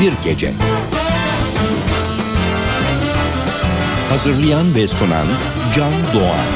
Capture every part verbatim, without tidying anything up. Bir Gece. Hazırlayan ve sunan Can Doğan.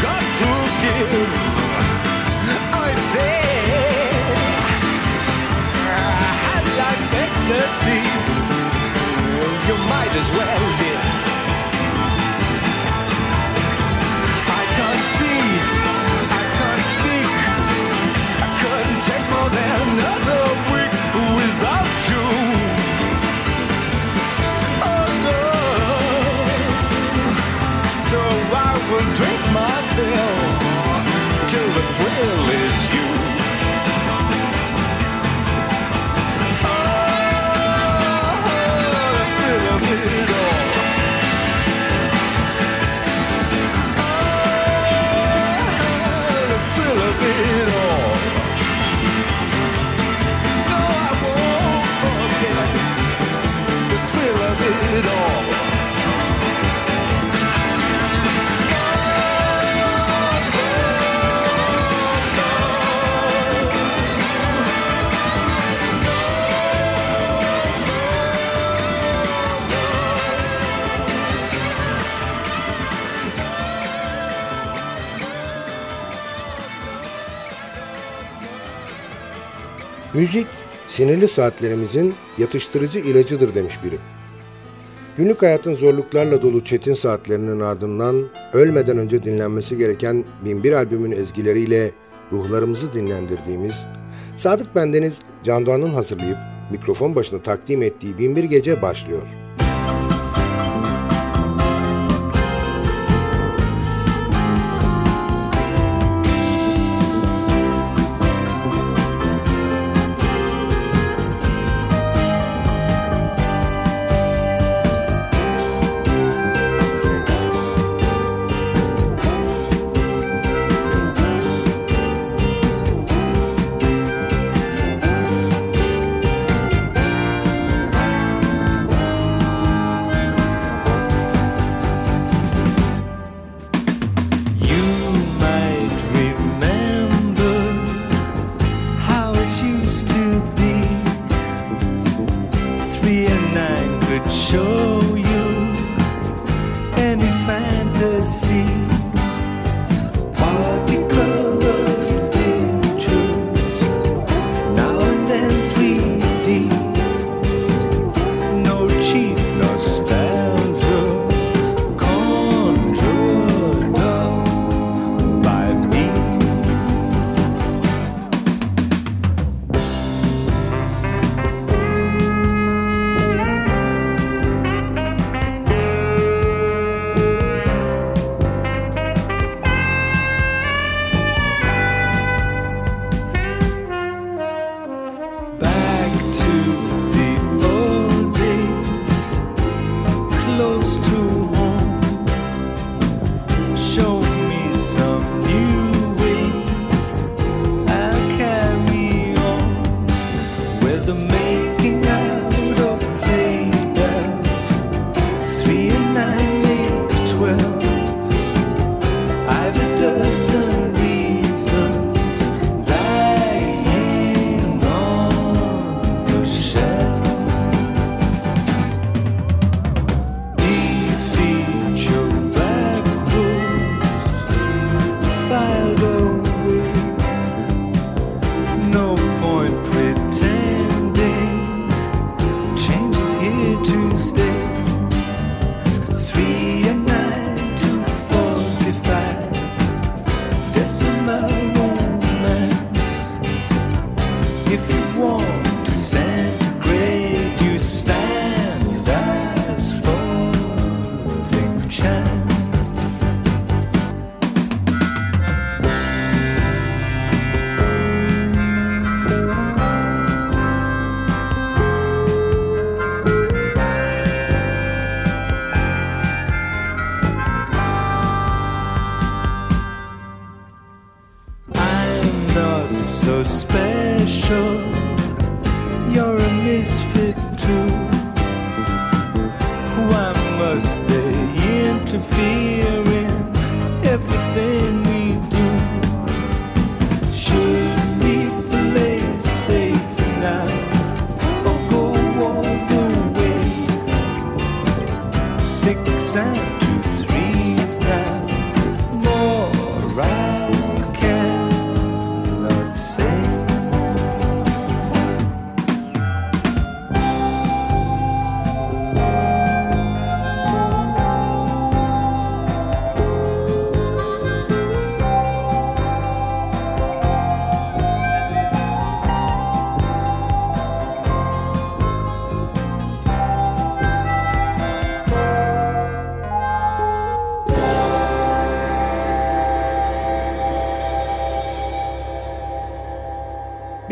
Got to as well live. I can't see, I can't speak, I couldn't take more than another week without you. Oh no, so I will drink my fill till the thrill is you. Müzik, sinirli saatlerimizin yatıştırıcı ilacıdır demiş biri. Günlük hayatın zorluklarla dolu çetin saatlerinin ardından ölmeden önce dinlenmesi gereken Bin Bir albümün ezgileriyle ruhlarımızı dinlendirdiğimiz, Sadık Bendeniz Can Doğan'ın hazırlayıp mikrofon başına takdim ettiği Bin Bir Gece başlıyor.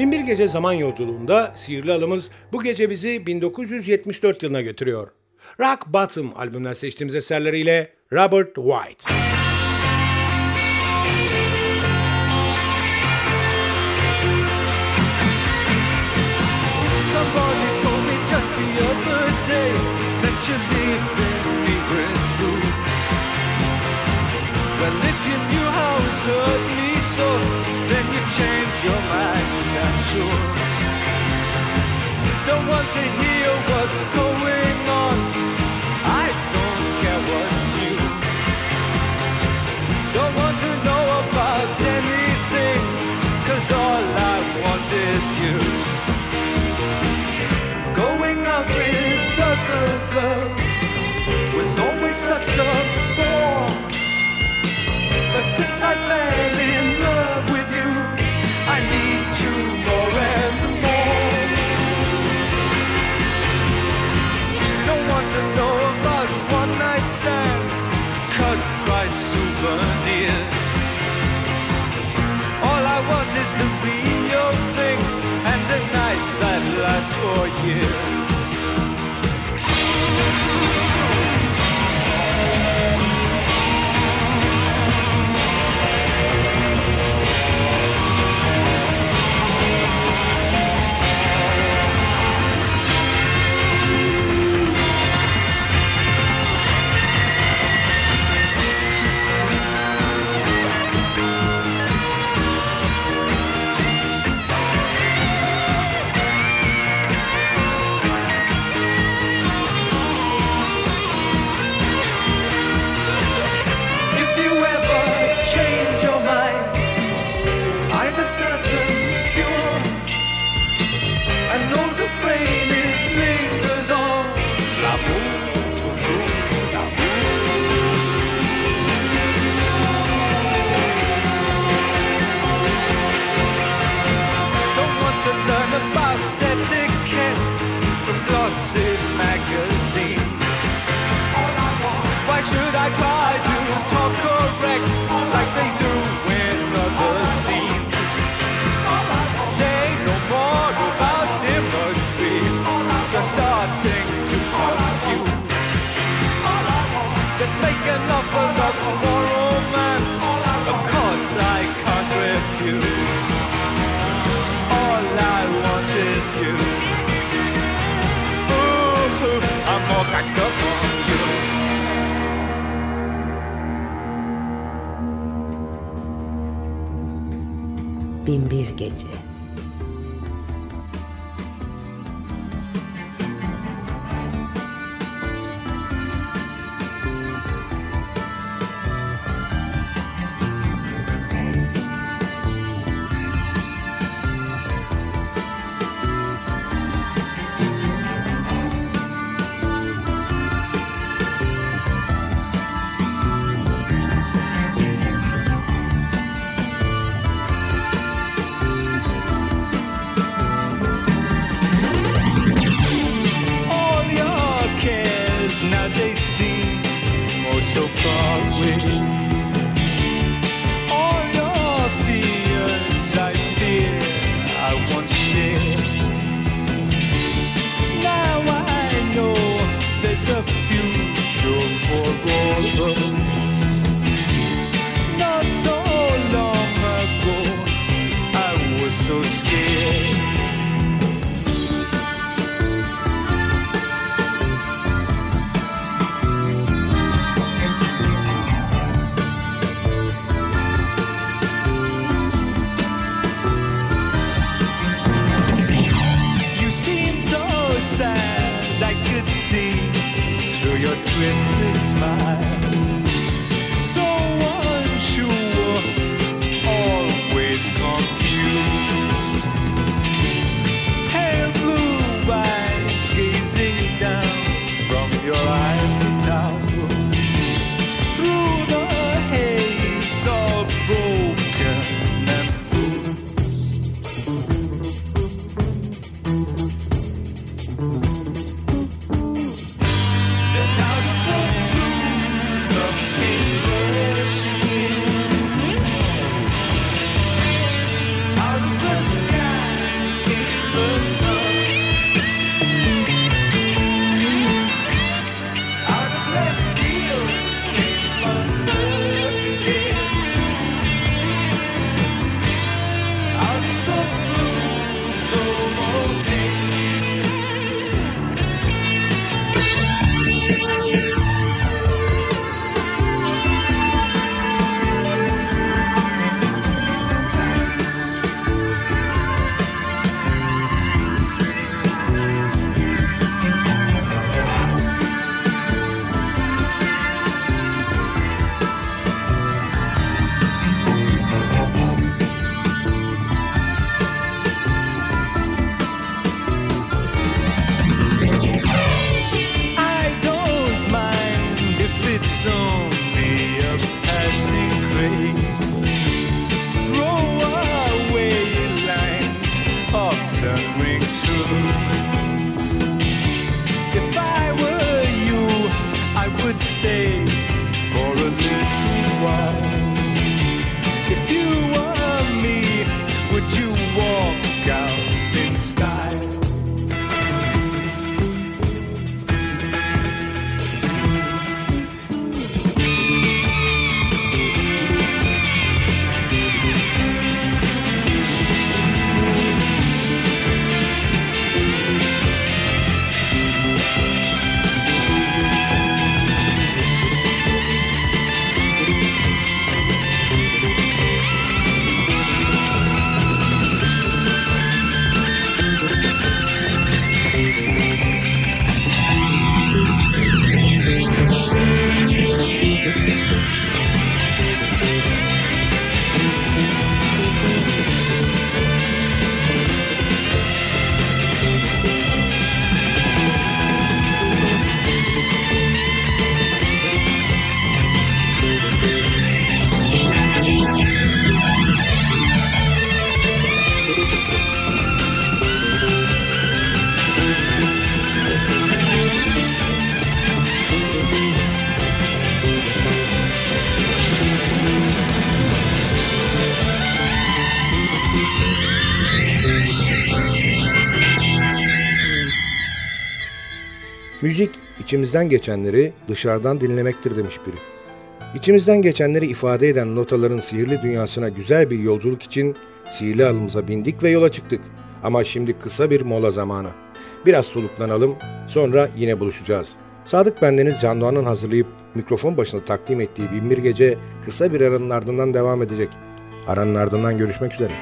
Bin Bir Gece zaman yolculuğunda sihirli alımız bu gece bizi bin dokuz yüz yetmiş dört yılına götürüyor. Rock Bottom albümünden seçtiğimiz eserleriyle Robert Wyatt. Somebody told me just the other day that you're leaving me brand new. Well, if you knew how it hurt me so, then you change your mind, I'm sure. Don't want to hear what's going on, I don't care what's new. Don't want to know about anything, cause all I want is you. Was always such a bore, but since I fell in love with you, I need you more and more. Don't want to know about one night stands, cut price souvenirs. All I want is the real thing, and a night that lasts for years. Should I try to talk correct like they do in other scenes? Say no more about imagery, you're starting to confuse. Just make an offer of more romance, of course I can't refuse. All I want is you. Ooh, I'm all backed up on you. Bin Bir Gece. Now they seem oh so far away. All your fears I fear I once shared. Now I know there's a future for all of us. Not so long ago I was so scared. It's only a passing craze. Throw away your lines, often ring true. If I were you, I would stay for a little while. If you were me, would you walk out in style? Müzik, içimizden geçenleri dışarıdan dinlemektir demiş biri. İçimizden geçenleri ifade eden notaların sihirli dünyasına güzel bir yolculuk için sihirli halımıza bindik ve yola çıktık. Ama şimdi kısa bir mola zamanı. Biraz soluklanalım, sonra yine buluşacağız. Sadık bendeniz Can Doğan'ın hazırlayıp mikrofon başına takdim ettiği Bin Bir Gece kısa bir aranın ardından devam edecek. Aranın ardından görüşmek üzere.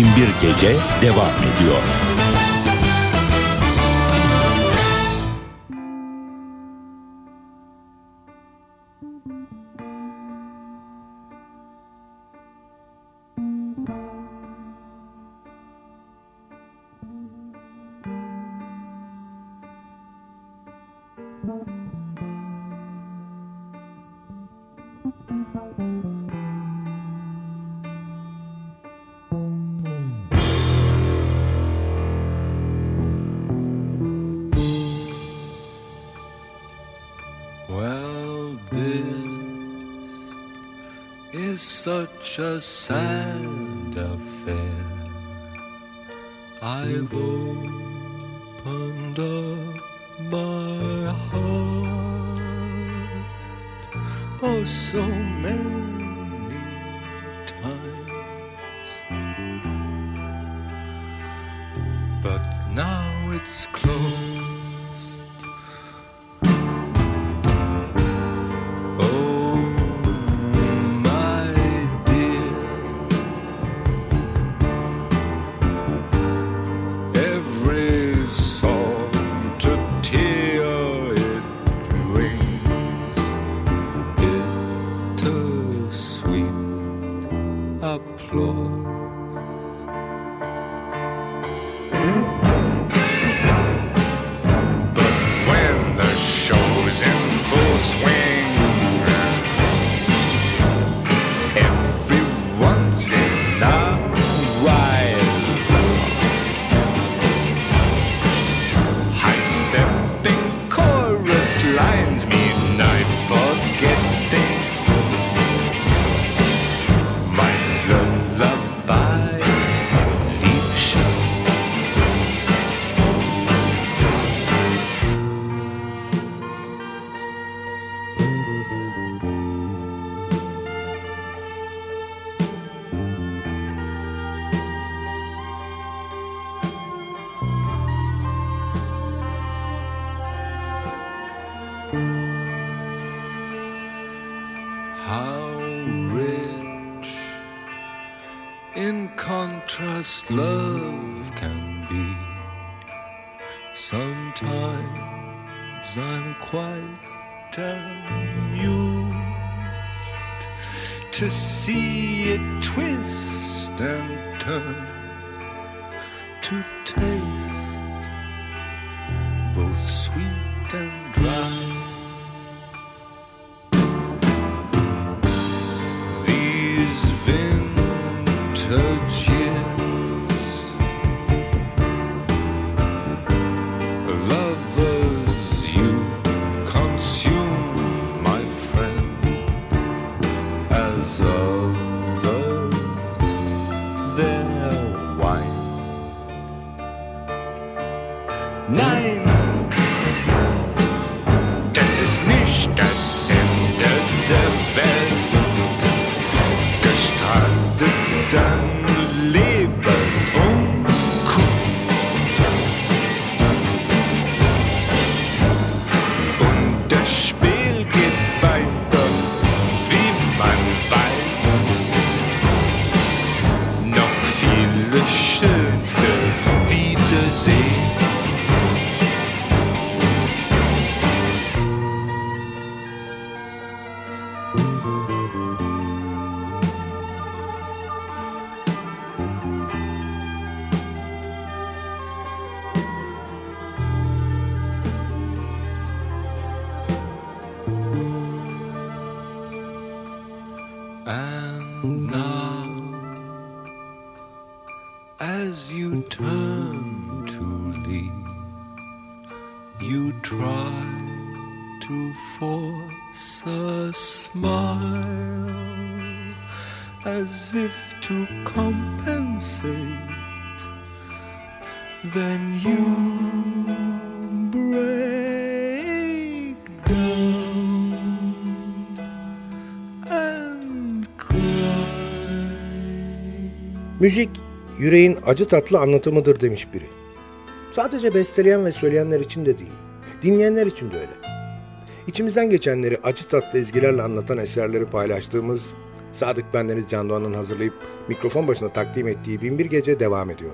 Bin Bir Gece devam ediyor. Such a sad affair. I've opened up my heart, oh, so many times, but now it's closed. Müzik, yüreğin acı tatlı anlatımıdır demiş biri. Sadece besteleyen ve söyleyenler için de değil, dinleyenler için de öyle. İçimizden geçenleri acı tatlı ezgilerle anlatan eserleri paylaştığımız Sadık Bendeniz Can Doğan'ın hazırlayıp mikrofon başına takdim ettiği Bin Bir Gece devam ediyor.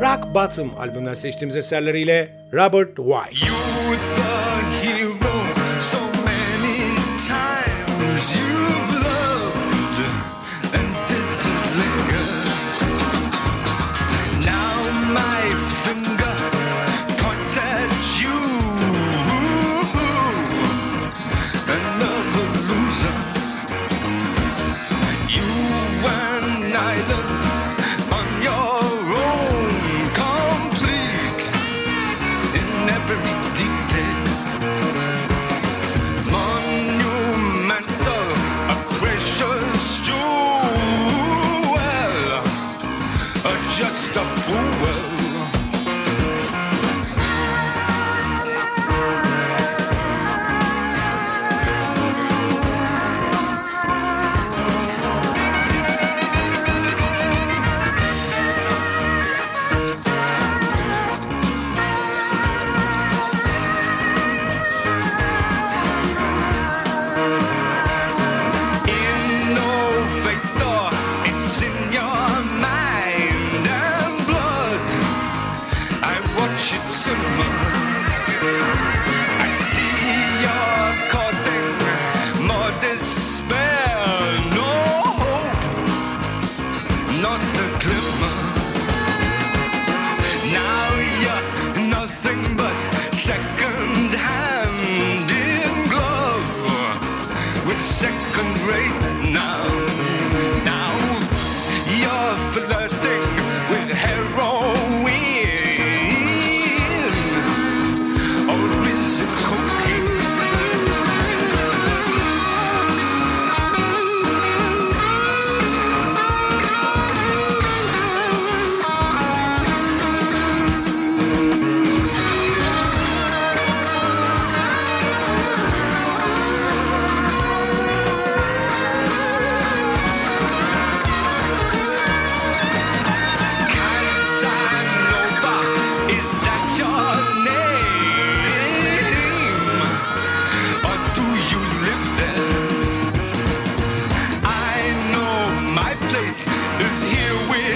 Rock Bottom albümler seçtiğimiz eserleriyle Robert Wyatt. Cocaine.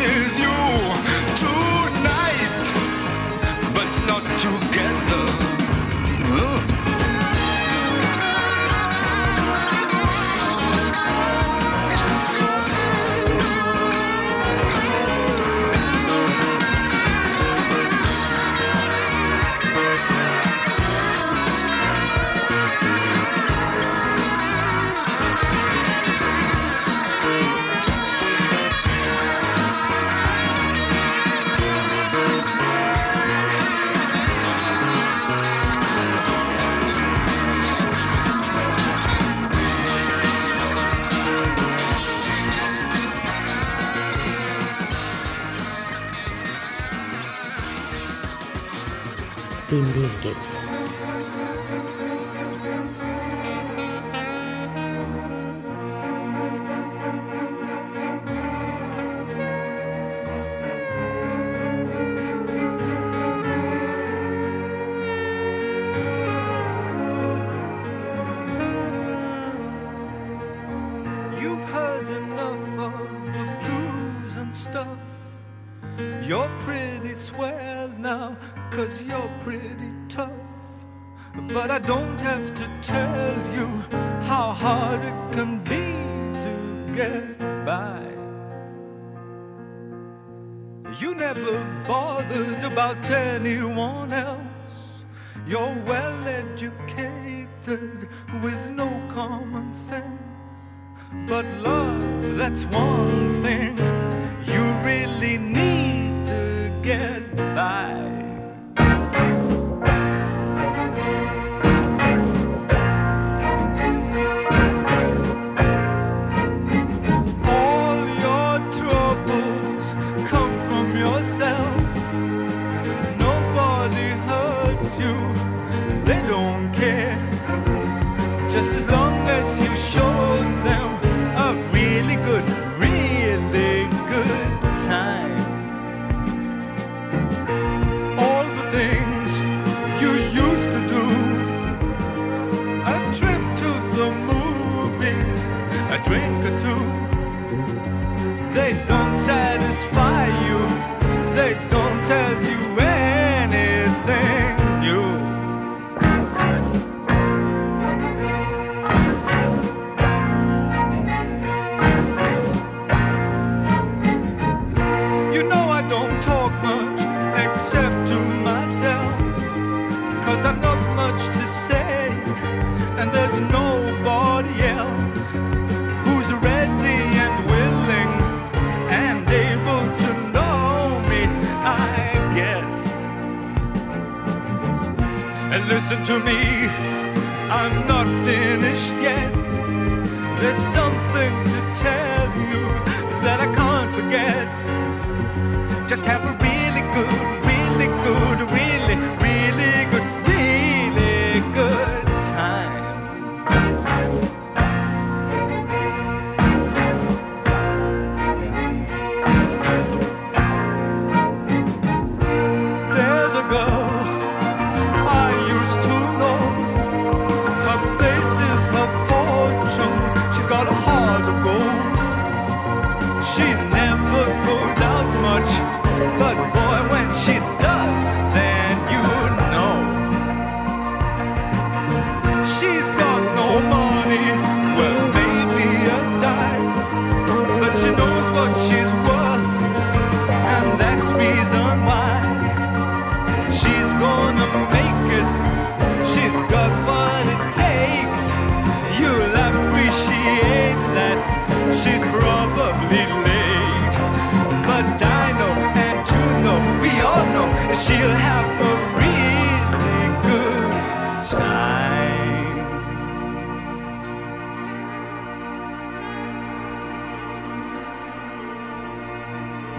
with you tonight, but not together. Huh? Bin Bir Gece. You've heard enough of the blues and stuff. You're pretty swell now, 'cause you're pretty tough. But I don't have to tell you how hard it can be to get by. You never bothered about anyone else. You're well educated with no common sense. But love, that's one thing you really need to get by. Listen to me, I'm not finished yet. There's something to tell you that I can't forget. Just have a really good, really good, really, really good, really good time. There's a girl she'll have a really good time.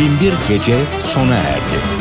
Bin Bir Gece sona erdi.